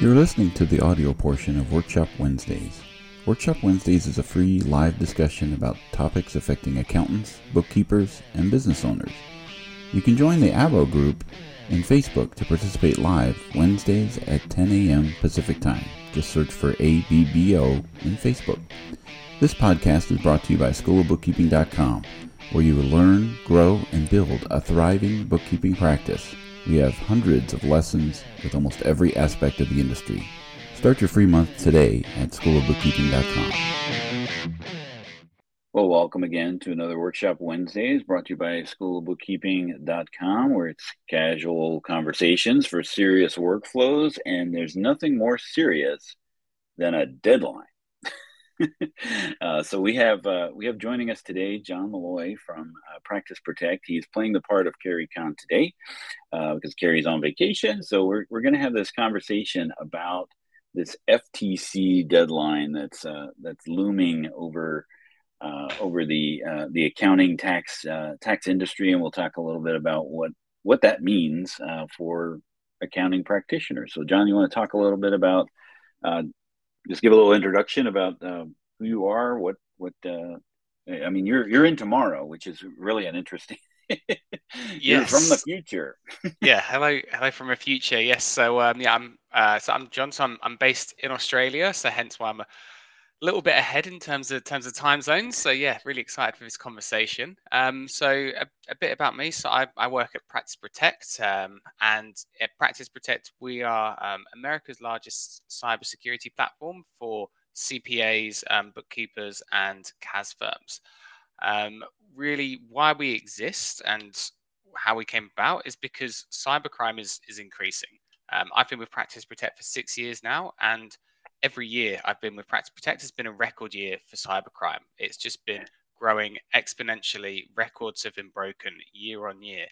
You're listening to the audio portion of Workshop Wednesdays. Workshop Wednesdays is a free live discussion about topics affecting accountants, bookkeepers, and business owners. You can join the ABBO group in Facebook to participate live Wednesdays at 10 a.m. Pacific Time. Just search for ABBO in Facebook. This podcast is brought to you by SchoolofBookkeeping.com, where you will learn, grow, and build a thriving bookkeeping practice. We have hundreds of lessons with almost every aspect of the industry. Start your free month today at SchoolofBookkeeping.com. Well, welcome again to another Workshop Wednesdays brought to you by SchoolofBookkeeping.com, where it's casual conversations for serious workflows, and there's nothing more serious than a deadline. So we have joining us today John Malloy from Practice Protect. He's playing the part of CarrieCon today because Carrie's on vacation. So we're going to have this conversation about this FTC deadline that's looming over the accounting tax industry, and we'll talk a little bit about what that means for accounting practitioners. So John, you want to talk a little bit about just give a little introduction about who you are, you're in tomorrow, which is really an interesting, yes. You're from the future. Yeah. Hello from the future. Yes. So, I'm John, so I'm based in Australia. So hence why I'm a little bit ahead in terms of time zones. So yeah, really excited for this conversation. So a bit about me. So I work at Practice Protect, and at Practice Protect, we are America's largest cybersecurity platform for CPAs, bookkeepers, and CAS firms. Really why we exist and how we came about is because cybercrime is increasing. I've been with Practice Protect for 6 years now, and every year I've been with Practice Protect has been a record year for cybercrime. It's just been growing exponentially. Records have been broken year on year.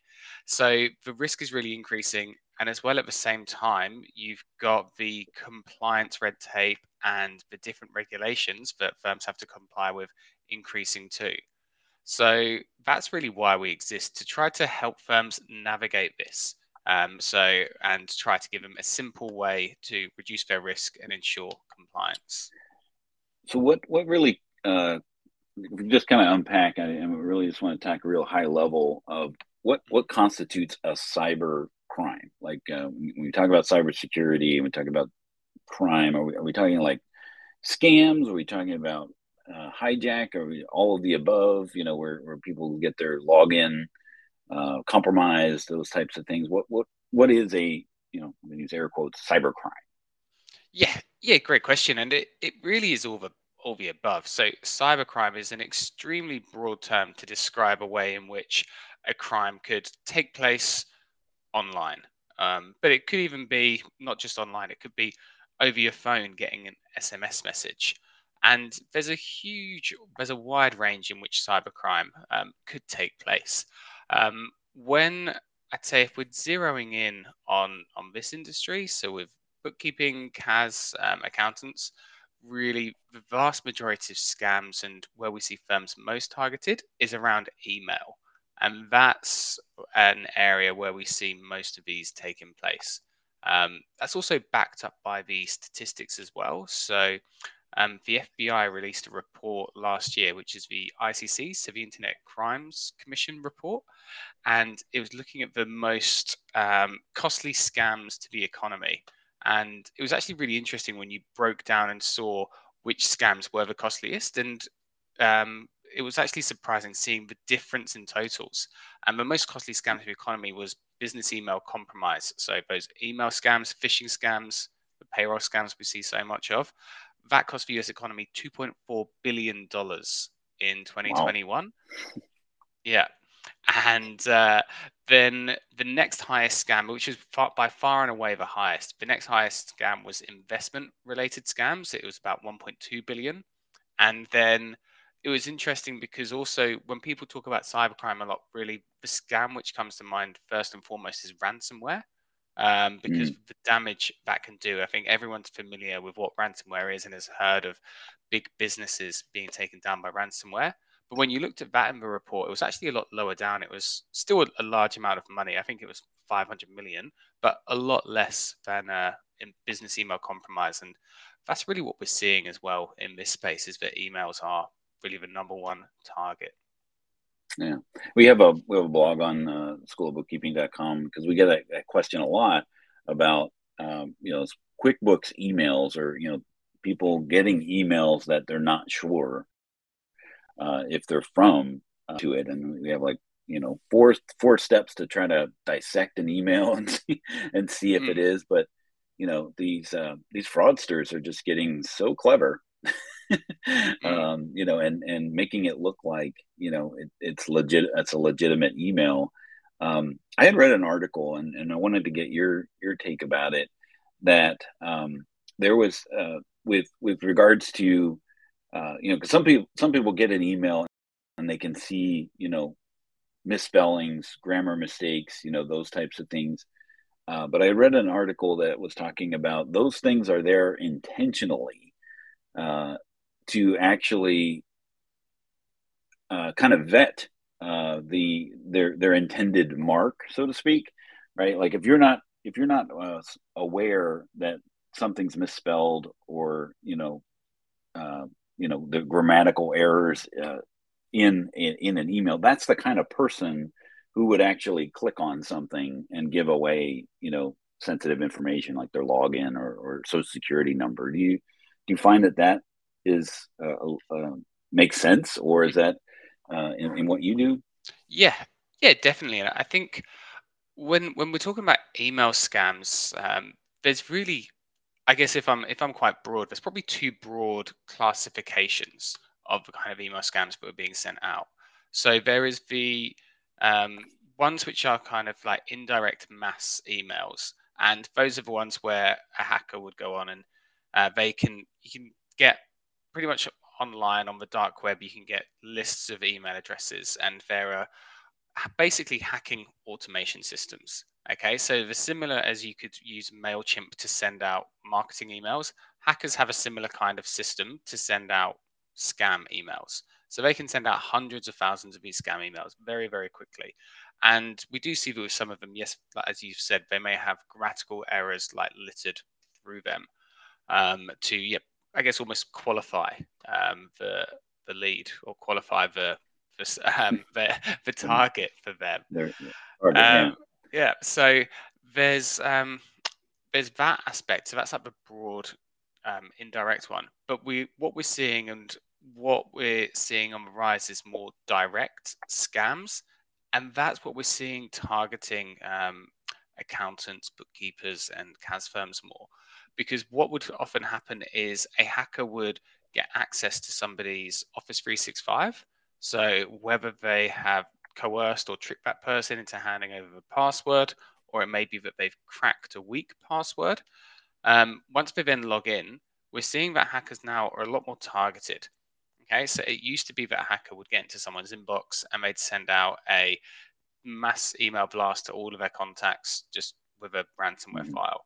So the risk is really increasing. And as well, at the same time, you've got the compliance red tape and the different regulations that firms have to comply with increasing too. So that's really why we exist, to try to help firms navigate this. And try to give them a simple way to reduce their risk and ensure compliance. So what really, just kind of unpack, I really just want to talk a real high level of what constitutes a cyber crime? Like when we talk about cybersecurity and we talk about crime, are we talking like scams? Are we talking about hijack? Are we all of the above, where people get their login compromised, those types of things? What is a, when you use air quotes, cybercrime? Yeah, great question. And it really is all the above. So cybercrime is an extremely broad term to describe a way in which a crime could take place online. But it could even be not just online, it could be over your phone getting an SMS message. And there's a wide range in which cybercrime could take place. When I'd say if we're zeroing in on this industry, so with bookkeeping, CAS, accountants, really the vast majority of scams and where we see firms most targeted is around email. And that's an area where we see most of these taking place. That's also backed up by the statistics as well. So the FBI released a report last year, which is the ICC, so the Internet Crimes Commission report, and it was looking at the most costly scams to the economy. And it was actually really interesting when you broke down and saw which scams were the costliest, and it was actually surprising seeing the difference in totals. And the most costly scam to the economy was business email compromise. So those email scams, phishing scams, the payroll scams we see so much of, that cost the US economy $2.4 billion in 2021. Wow. Yeah. And then the next highest scam, which is by far and away the highest, the next highest scam was investment-related scams. It was about $1.2 billion. And then it was interesting because also when people talk about cybercrime a lot, really the scam which comes to mind first and foremost is ransomware. Because the damage that can do, I think everyone's familiar with what ransomware is and has heard of big businesses being taken down by ransomware. But when you looked at that in the report, it was actually a lot lower down. It was still a large amount of money. I think it was $500 million, but a lot less than in business email compromise. And that's really what we're seeing as well in this space, is that emails are really the number one target. Yeah, we have a blog on SchoolofBookkeeping.com because we get that question a lot about QuickBooks emails, or people getting emails that they're not sure if they're from Intuit, and we have four steps to try to dissect an email and see if it is. But these fraudsters are just getting so clever. And making it look like it's legit. It's a legitimate email. I had read an article, and I wanted to get your take about it. That there was with regards to because some people get an email and they can see misspellings, grammar mistakes, those types of things. But I read an article that was talking about those things are there intentionally to actually kind of vet their intended mark, so to speak, right? Like if you're not aware that something's misspelled or the grammatical errors in an email, that's the kind of person who would actually click on something and give away sensitive information like their login or social security number. Do you find that is makes sense, or is that in what you do? Yeah, definitely. And I think when we're talking about email scams, there's really, I guess if I'm quite broad, there's probably two broad classifications of the kind of email scams that are being sent out. So there is the ones which are kind of like indirect mass emails, and those are the ones where a hacker would go on and you can get pretty much online on the dark web. You can get lists of email addresses, and there are basically hacking automation systems. Okay, so the similar as you could use MailChimp to send out marketing emails, hackers have a similar kind of system to send out scam emails. So they can send out hundreds of thousands of these scam emails very, very quickly. And we do see that with some of them, yes, as you've said, they may have grammatical errors like littered through them almost qualify the lead, or qualify the target for them. Yeah. So there's that aspect. So that's like the broad indirect one. But what we're seeing on the rise is more direct scams, and that's what we're seeing targeting accountants, bookkeepers, and CAS firms more. Because what would often happen is a hacker would get access to somebody's Office 365. So whether they have coerced or tricked that person into handing over a password, or it may be that they've cracked a weak password. Once they then log in, we're seeing that hackers now are a lot more targeted. Okay, so it used to be that a hacker would get into someone's inbox and they'd send out a mass email blast to all of their contacts just with a ransomware file.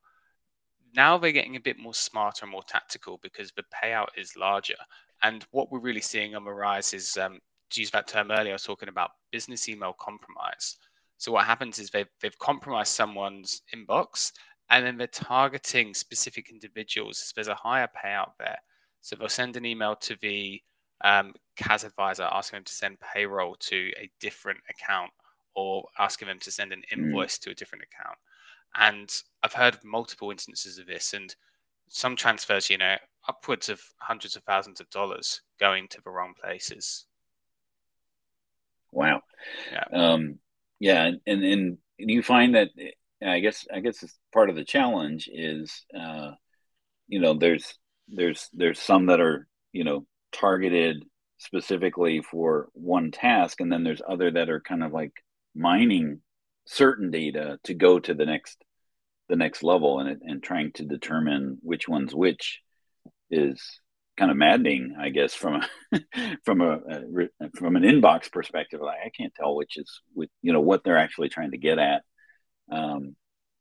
Now they're getting a bit more smarter and more tactical because the payout is larger. And what we're really seeing on the rise is, to use that term earlier, I was talking about business email compromise. So what happens is they've compromised someone's inbox, and then they're targeting specific individuals. There's a higher payout there. So they'll send an email to the CAS advisor asking them to send payroll to a different account, or asking them to send an invoice to a different account. And I've heard of multiple instances of this, and some transfers, upwards of hundreds of thousands of dollars going to the wrong places. Wow. Yeah. And you find that, I guess it's part of the challenge is, there's some that are, targeted specifically for one task. And then there's other that are kind of like mining certain data to go to the next level, and trying to determine which one's which is kind of maddening, I guess, from an inbox perspective. Like, I can't tell which is what they're actually trying to get at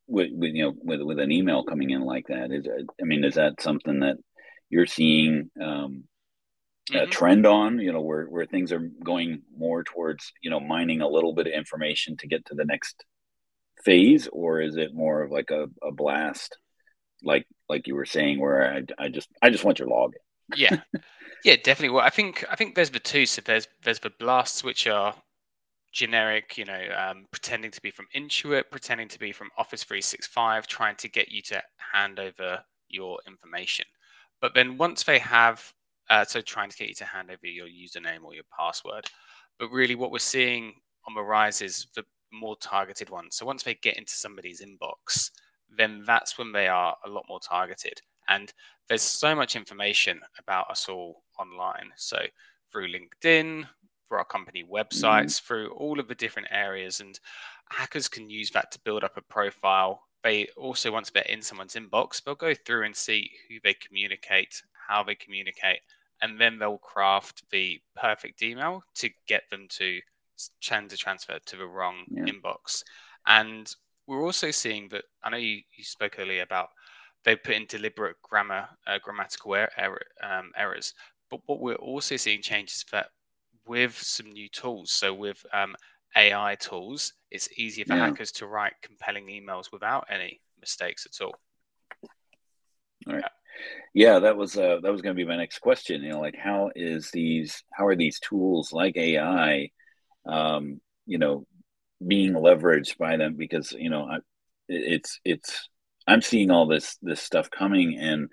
with an email coming in like that. Is that something that you're seeing a trend on, where things are going more towards, mining a little bit of information to get to the next phase? Or is it more of like a blast like you were saying, where I just want your login. Yeah, yeah, definitely. Well, I think there's the two. So there's the blasts, which are generic, pretending to be from Intuit, pretending to be from Office 365, trying to get you to hand over your information. But then once they have, trying to get you to hand over your username or your password. But really what we're seeing on the rise is the more targeted ones. So once they get into somebody's inbox, then that's when they are a lot more targeted. And there's so much information about us all online. So through LinkedIn, through our company websites, through all of the different areas, and hackers can use that to build up a profile. They also, once they're in someone's inbox, they'll go through and see who they communicate, how they communicate, and then they'll craft the perfect email to get them to transfer to the wrong inbox. And we're also seeing that, I know you spoke earlier about they put in deliberate grammatical errors, but what we're also seeing change is that with some new tools, so with AI tools, it's easier for hackers to write compelling emails without any mistakes at all. All right. Yeah, that was going to be my next question. How are these tools like AI, being leveraged by them? Because I'm seeing all this stuff coming, and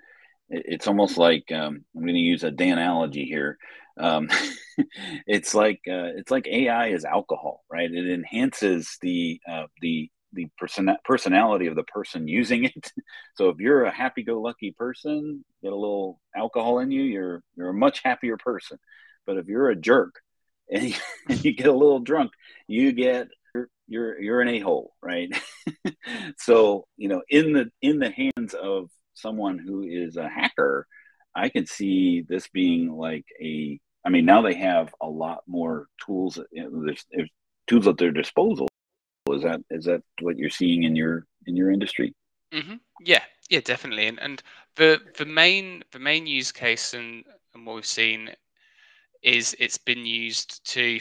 it's almost like I'm going to use a Dan analogy here. It's like AI is alcohol, right? It enhances the personality of the person using it. So if you're a happy-go-lucky person, get a little alcohol in you, you're a much happier person. But if you're a jerk and you get a little drunk, you're an a-hole, right? So in the hands of someone who is a hacker, I can see this being like now they have a lot more tools. There's tools at their disposal. Is that what you're seeing in your industry? Mm-hmm. Yeah, definitely. And the main use case and what we've seen is it's been used to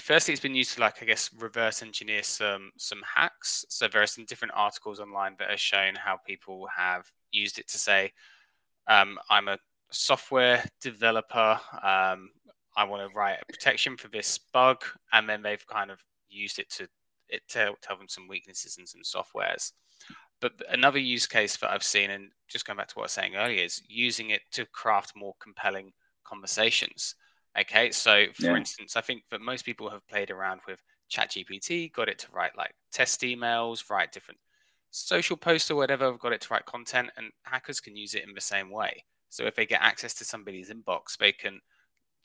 reverse engineer some hacks. So there are some different articles online that are showing how people have used it to say, I'm a software developer. I want to write a protection for this bug, and then they've kind of used it to tell them some weaknesses in some softwares. But another use case that I've seen, and just going back to what I was saying earlier, is using it to craft more compelling conversations. Okay, so for instance, I think that most people have played around with ChatGPT, got it to write like test emails, write different social posts or whatever, got it to write content, and hackers can use it in the same way. So if they get access to somebody's inbox, they can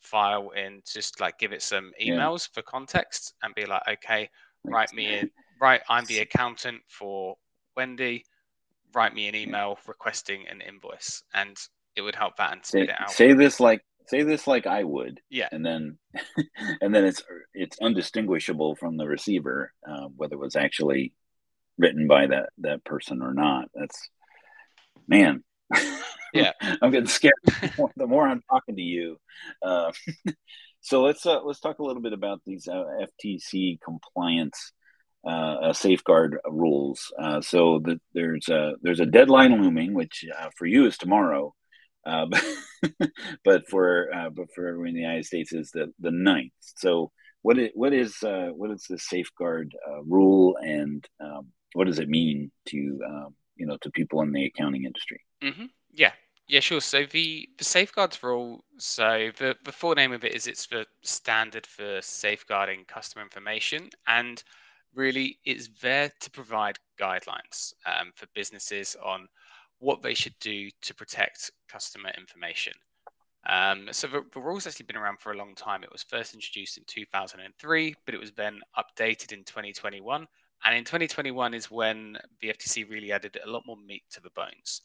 file in, just like give it some emails for context and be like, okay, write me in, I'm the accountant for Wendy, write me an email requesting an invoice, and it would help that and spit it out. Say this like I would, and then it's undistinguishable from the receiver, whether it was actually written by that person or not. That's, man. Yeah, I'm getting scared the more I'm talking to you. So let's talk a little bit about these FTC compliance safeguard rules. So there's a deadline looming, which for you is tomorrow, but for everyone in the United States is the 9th. So what is the safeguard rule, and what does it mean to people in the accounting industry? Mm-hmm. Yeah, sure. So the safeguards rule, so the full name of it is it's the standard for safeguarding customer information, and really it's there to provide guidelines for businesses on what they should do to protect customer information. So the rule's actually been around for a long time. It was first introduced in 2003, but it was then updated in 2021. And in 2021 is when the FTC really added a lot more meat to the bones,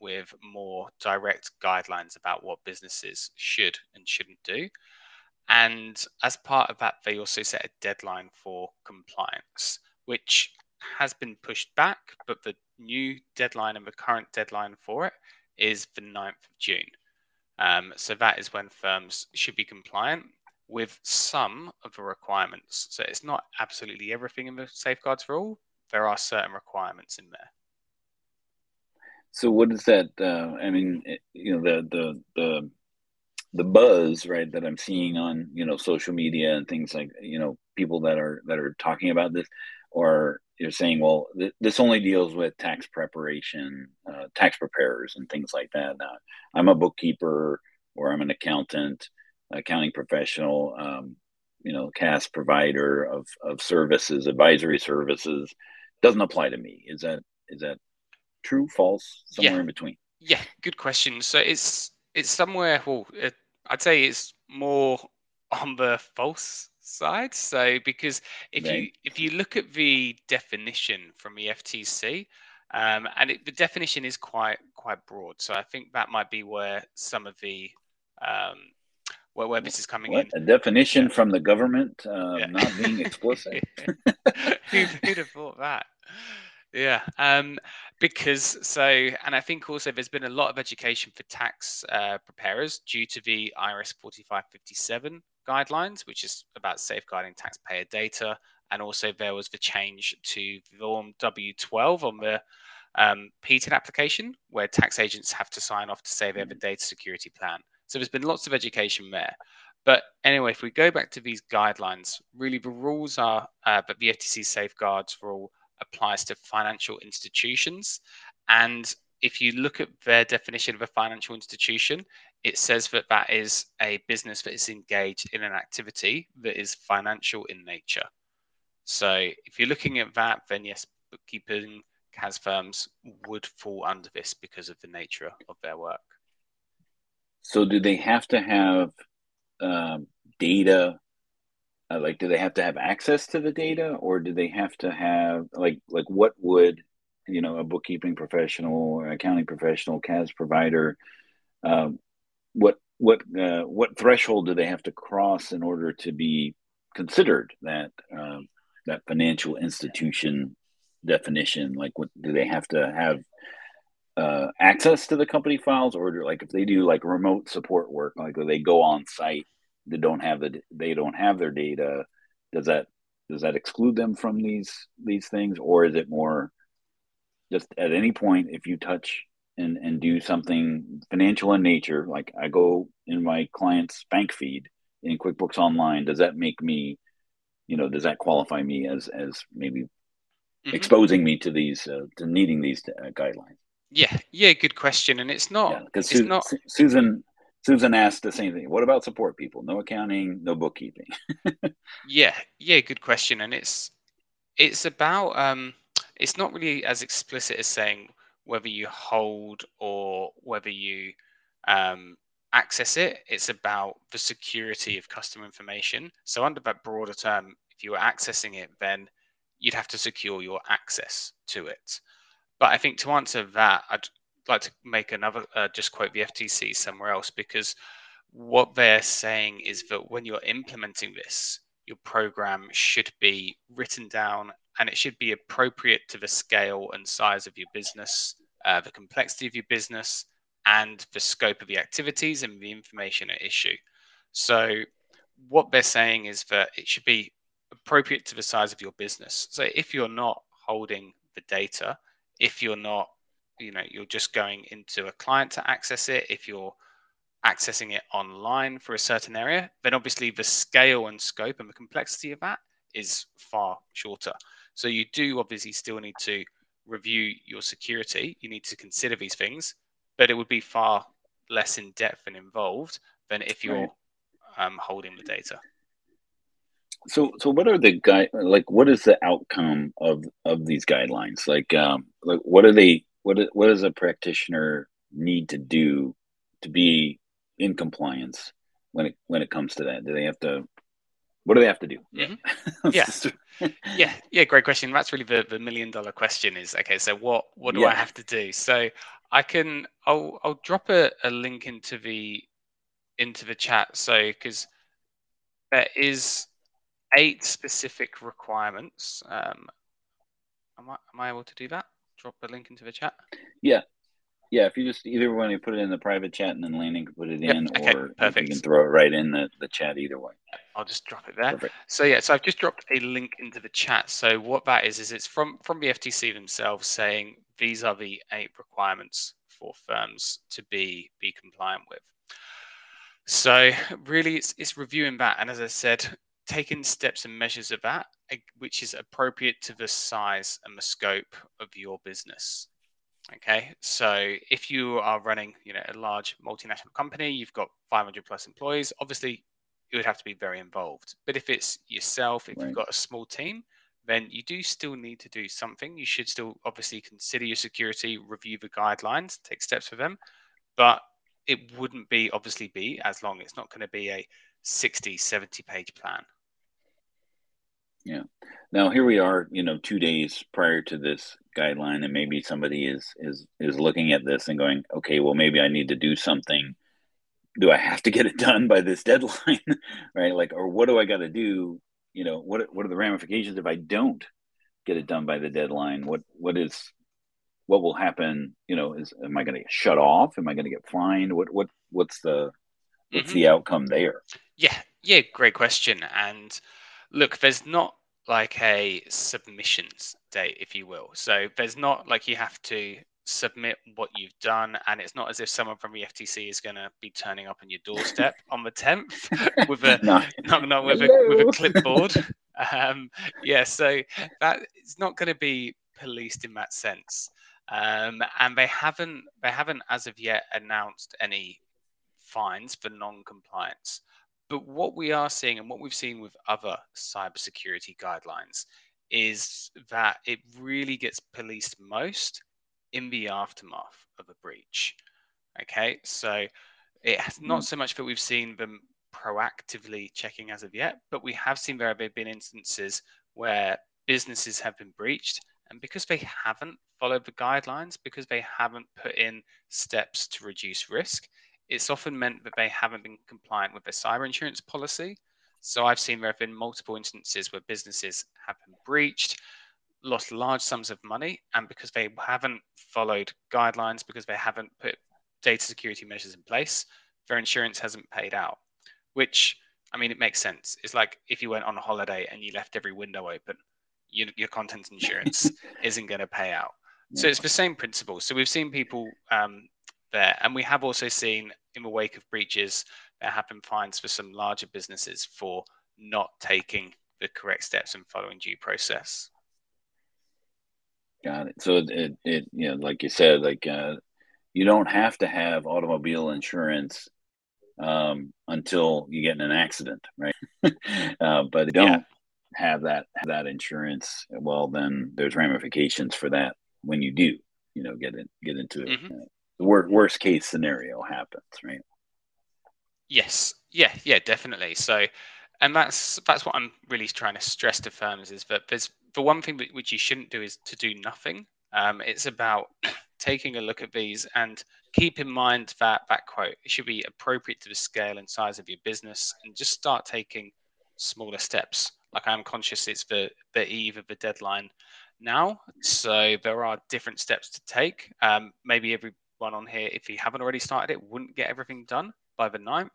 with more direct guidelines about what businesses should and shouldn't do. And as part of that, they also set a deadline for compliance, which has been pushed back, but the new deadline and the current deadline for it is the 9th of June. So that is when firms should be compliant with some of the requirements. So it's not absolutely everything in the safeguards rule. There are certain requirements in there. So what is that? I mean, you know, the buzz, right, that I'm seeing on, you know, social media and things like, you know, people that are talking about this, or you're saying, well, this only deals with tax preparation, tax preparers and things like that. I'm a bookkeeper, or I'm an accountant, accounting professional, you know, CAS provider of services, advisory services. Doesn't apply to me. Is that true, false, somewhere in between? Yeah, good question. So it's somewhere, well, I'd say it's more on the false side. So because if you look at the definition from the FTC, and the definition is quite broad. So I think that might be where some of the where this is coming in. A definition from the government not being explicit. Who'd have thought that? Yeah, because and I think also there's been a lot of education for tax preparers due to the IRS 4557 guidelines, which is about safeguarding taxpayer data. And also there was the change to form W12 on the PTIN application, where tax agents have to sign off to say they have a data security plan. So there's been lots of education there. But anyway, if we go back to these guidelines, really the rules are that the FTC Safeguards Rule applies to financial institutions. And if you look at their definition of a financial institution, it says that that is a business that is engaged in an activity that is financial in nature. So if you're looking at that, then yes, bookkeeping CAS firms would fall under this because of the nature of their work. So do they have to have data? Like, do they have to have access to the data, or do they have to have like what would, you know, a bookkeeping professional, accounting professional, CAS provider, what threshold do they have to cross in order to be considered that that financial institution definition? Like, what do they have to have access to the company files, or like if they do like remote support work, like they go on site, they don't have their data, does that exclude them from these things? Or is it more just at any point, if you touch and do something financial in nature, like I go in my client's bank feed in QuickBooks Online, does that make me, you know, does that qualify me as maybe exposing me to these, to needing these guidelines? Yeah, good question. And it's not, because Susan asked the same thing. What about support people? No accounting, no bookkeeping. yeah, good question. And it's about, it's not really as explicit as saying whether you hold or whether you access it. It's about the security of customer information. So under that broader term, if you were accessing it, then you'd have to secure your access to it. But I think to answer that, I'd like to make another, just quote the FTC somewhere else, because what they're saying is that when you're implementing this, your program should be written down and it should be appropriate to the scale and size of your business, the complexity of your business, and the scope of the activities and the information at issue. So what they're saying is that it should be appropriate to the size of your business. So if you're not holding the data, if you're not, you know, you're just going into a client to access it, if you're accessing it online for a certain area, then obviously the scale and scope and the complexity of that is far shorter. So you do obviously still need to review your security. You need to consider these things, but it would be far less in depth and involved than if you're holding the data. So what are the what is the outcome of these guidelines? Like what are they? What does a practitioner need to do to be in compliance when it comes to that? Do they have to? What do they have to do? Mm-hmm. Yeah. Great question. That's really the $1 million question. Is okay. So what do I have to do? So I'll drop a link into the chat. So because there is 8 specific requirements. Am I able to do that? Drop the link into the chat. Yeah. If you just either want to put it in the private chat and then Landon can put it in, okay, or perfect. You can throw it right in the chat either way. I'll just drop it there. Perfect. So so I've just dropped a link into the chat. So what that is it's from the FTC themselves saying these are the 8 requirements for firms to be compliant with. So really it's reviewing that. And as I said, taking steps and measures of that, which is appropriate to the size and the scope of your business. Okay, so if you are running, you know, a large multinational company, you've got 500 plus employees, obviously you would have to be very involved. But if it's yourself, if you've got a small team, then you do still need to do something. You should still obviously consider your security, review the guidelines, take steps for them, but it wouldn't be obviously be as long. It's not going to be a 60, 70 page plan. Yeah. Now here we are, you know, 2 days prior to this guideline, and maybe somebody is looking at this and going, okay, well, maybe I need to do something. Do I have to get it done by this deadline? Right? Like, or what do I got to do? You know, what are the ramifications if I don't get it done by the deadline? What will happen? You know, am I going to get shut off? Am I going to get fined? What's the outcome there? Yeah, great question. And look, there's not like a submissions date, if you will. So there's not like you have to submit what you've done, and it's not as if someone from the FTC is going to be turning up on your doorstep on the 10th with a with a clipboard. So that it's not going to be policed in that sense, and they haven't as of yet announced any fines for non-compliance. But what we are seeing, and what we've seen with other cybersecurity guidelines, is that it really gets policed most in the aftermath of a breach. Okay, so it's not so much that we've seen them proactively checking as of yet, but we have seen there have been instances where businesses have been breached, and because they haven't followed the guidelines, because they haven't put in steps to reduce risk, it's often meant that they haven't been compliant with their cyber insurance policy. So I've seen there have been multiple instances where businesses have been breached, lost large sums of money, and because they haven't followed guidelines, because they haven't put data security measures in place, their insurance hasn't paid out, which, I mean, it makes sense. It's like if you went on a holiday and you left every window open, your content insurance isn't going to pay out. Yeah. So it's the same principle. So we've seen people there, and we have also seen in the wake of breaches, there have been fines for some larger businesses for not taking the correct steps and following due process. Got it. So it you know, like you said, like you don't have to have automobile insurance until you get in an accident, right? But they don't have that insurance. Well, then there's ramifications for that when you do, you know, get into it. Mm-hmm. The worst case scenario happens, right? Yes. Yeah, definitely. So, and that's what I'm really trying to stress to firms, is that there's the one thing which you shouldn't do is to do nothing. It's about taking a look at these and keep in mind that quote, it should be appropriate to the scale and size of your business, and just start taking smaller steps. Like, I'm conscious it's the eve of the deadline now, so there are different steps to take. Maybe everyone on here, if you haven't already started it, wouldn't get everything done by the 9th,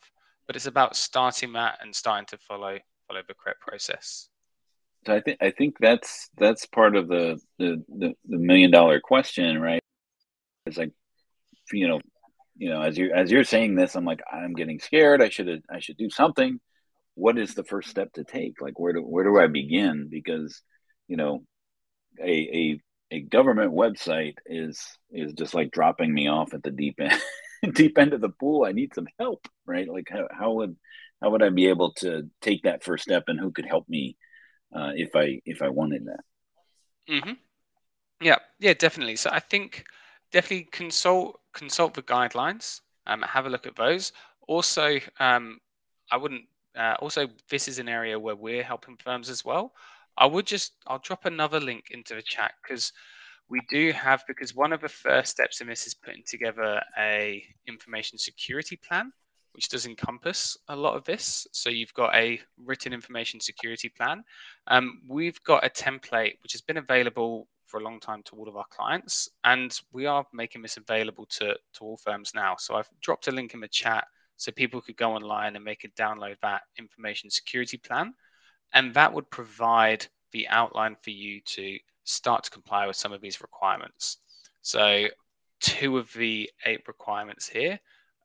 but it's about starting that and starting to follow the correct process. So I think that's part of the $1 million question, right? It's like, you know, as you're saying this, I'm like, I'm getting scared. I should do something. What is the first step to take? Like, where do I begin? Because, you know, a government website is just like dropping me off at the deep end of the pool. I need some help, right? Like, how would I be able to take that first step, and who could help me if I wanted that? Mm-hmm. Yeah, definitely. So I think definitely consult the guidelines. Have a look at those. Also, this is an area where we're helping firms as well. I'll drop another link into the chat, because one of the first steps in this is putting together a information security plan, which does encompass a lot of this. So you've got a written information security plan. We've got a template which has been available for a long time to all of our clients, and we are making this available to all firms now. So I've dropped a link in the chat, so people could go online and they could download that information security plan. And that would provide the outline for you to start to comply with some of these requirements. So two of the 8 requirements here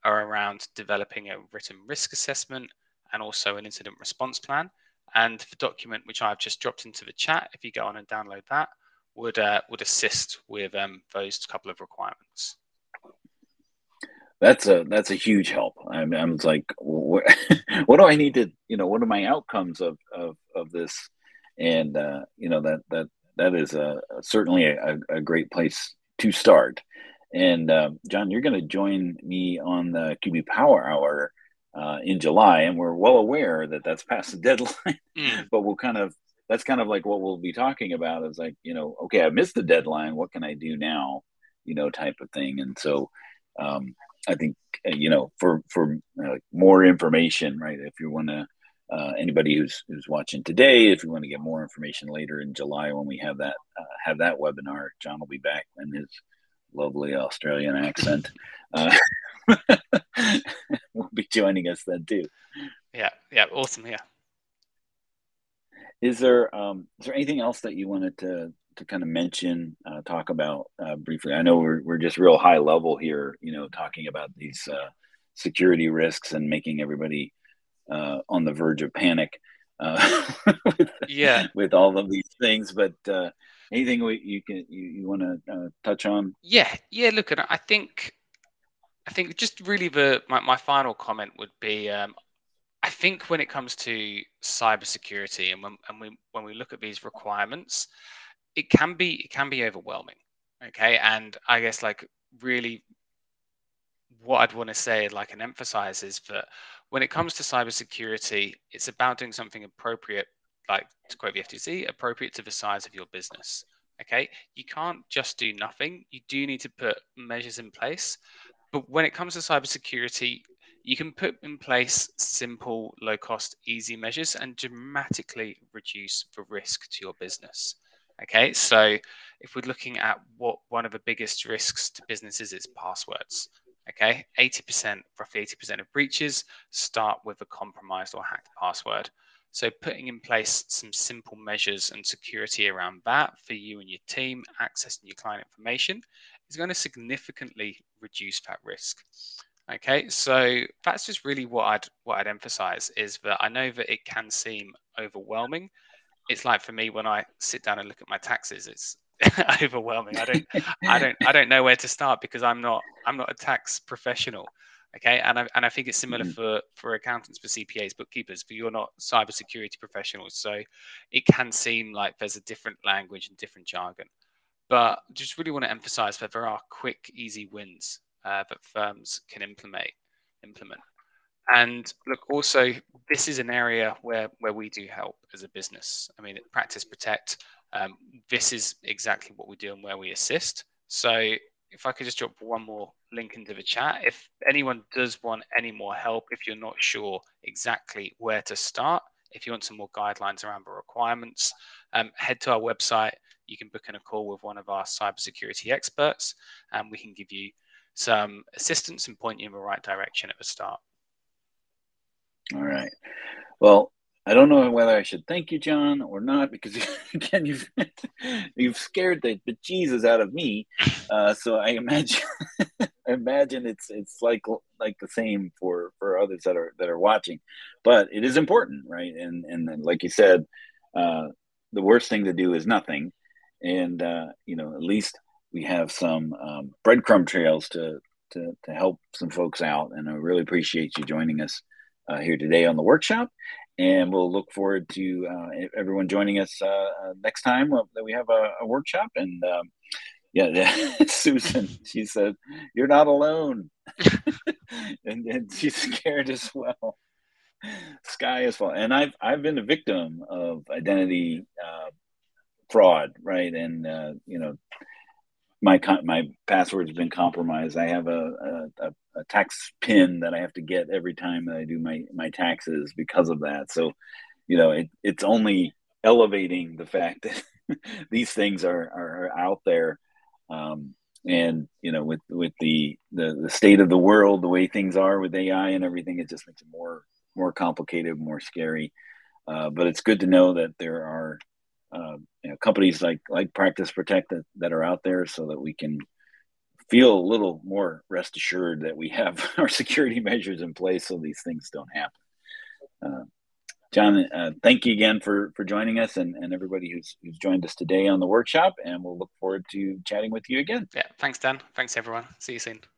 are around developing a written risk assessment and also an incident response plan. And the document, which I've just dropped into the chat, if you go on and download that, would assist with those couple of requirements. That's a huge help. I'm like, what do I need to, what are my outcomes of this? And that is certainly a great place to start. And John, you're going to join me on the QB Power Hour in July, and we're well aware that that's past the deadline. But we'll that's kind of like what we'll be talking about is like, okay, I missed the deadline. What can I do now? Type of thing. And so I think, for more information, right? If you want to, anybody who's watching today, if you want to get more information later in July when we have that webinar, John will be back in his lovely Australian accent. Will be joining us then too. Yeah, awesome. Yeah. Is there anything else that you wanted to kind of mention, talk about briefly? I know we're just real high level here, talking about these security risks and making everybody on the verge of panic with all of these things. But anything you want to touch on? Yeah. Look, and I think just really my final comment would be, I think when it comes to cybersecurity and when we look at these requirements, it can be overwhelming. Okay. And I guess really what I'd want to say and emphasize is that when it comes to cybersecurity, it's about doing something appropriate, to quote the FTC, appropriate to the size of your business. Okay. You can't just do nothing. You do need to put measures in place. But when it comes to cybersecurity, you can put in place simple, low-cost, easy measures and dramatically reduce the risk to your business. Okay, so if we're looking at one of the biggest risks to businesses is passwords. Okay, roughly 80% of breaches start with a compromised or hacked password. So putting in place some simple measures and security around that for you and your team accessing your client information is going to significantly reduce that risk. Okay, so that's just really what I'd emphasize is that I know that it can seem overwhelming. It's for me when I sit down and look at my taxes, it's overwhelming. I don't know where to start because I'm not a tax professional. Okay, and I think it's similar for accountants, for CPAs, bookkeepers, but you're not cybersecurity professionals, so it can seem like there's a different language and different jargon. But just really want to emphasize that there are quick, easy wins that firms can implement. And look, also, this is an area where we do help as a business. I mean, Practice Protect, this is exactly what we do and where we assist. So if I could just drop one more link into the chat, if anyone does want any more help, if you're not sure exactly where to start, if you want some more guidelines around the requirements, head to our website. You can book in a call with one of our cybersecurity experts, and we can give you some assistance and point you in the right direction at the start. All right. Well, I don't know whether I should thank you, John, or not, because again, you've scared the bejesus out of me. So I imagine it's like the same for others that are watching, but it is important, right? And then, like you said, the worst thing to do is nothing. And at least we have some breadcrumb trails to help some folks out. And I really appreciate you joining us here today on the workshop. And we'll look forward to everyone joining us next time that we have a workshop. And Susan, she said, you're not alone. and she's scared as well. Sky is falling. And I've been a victim of identity fraud, right? And, my password's been compromised. I have a tax PIN that I have to get every time that I do my taxes because of that. So, it's only elevating the fact that these things are out there. With the state of the world, the way things are with AI and everything, it just makes it more complicated, more scary. But it's good to know that there are companies like Practice Protect that are out there so that we can feel a little more rest assured that we have our security measures in place so these things don't happen. John, thank you again for joining us and everybody who's joined us today on the workshop, and we'll look forward to chatting with you again. Yeah, thanks, Dan. Thanks, everyone. See you soon.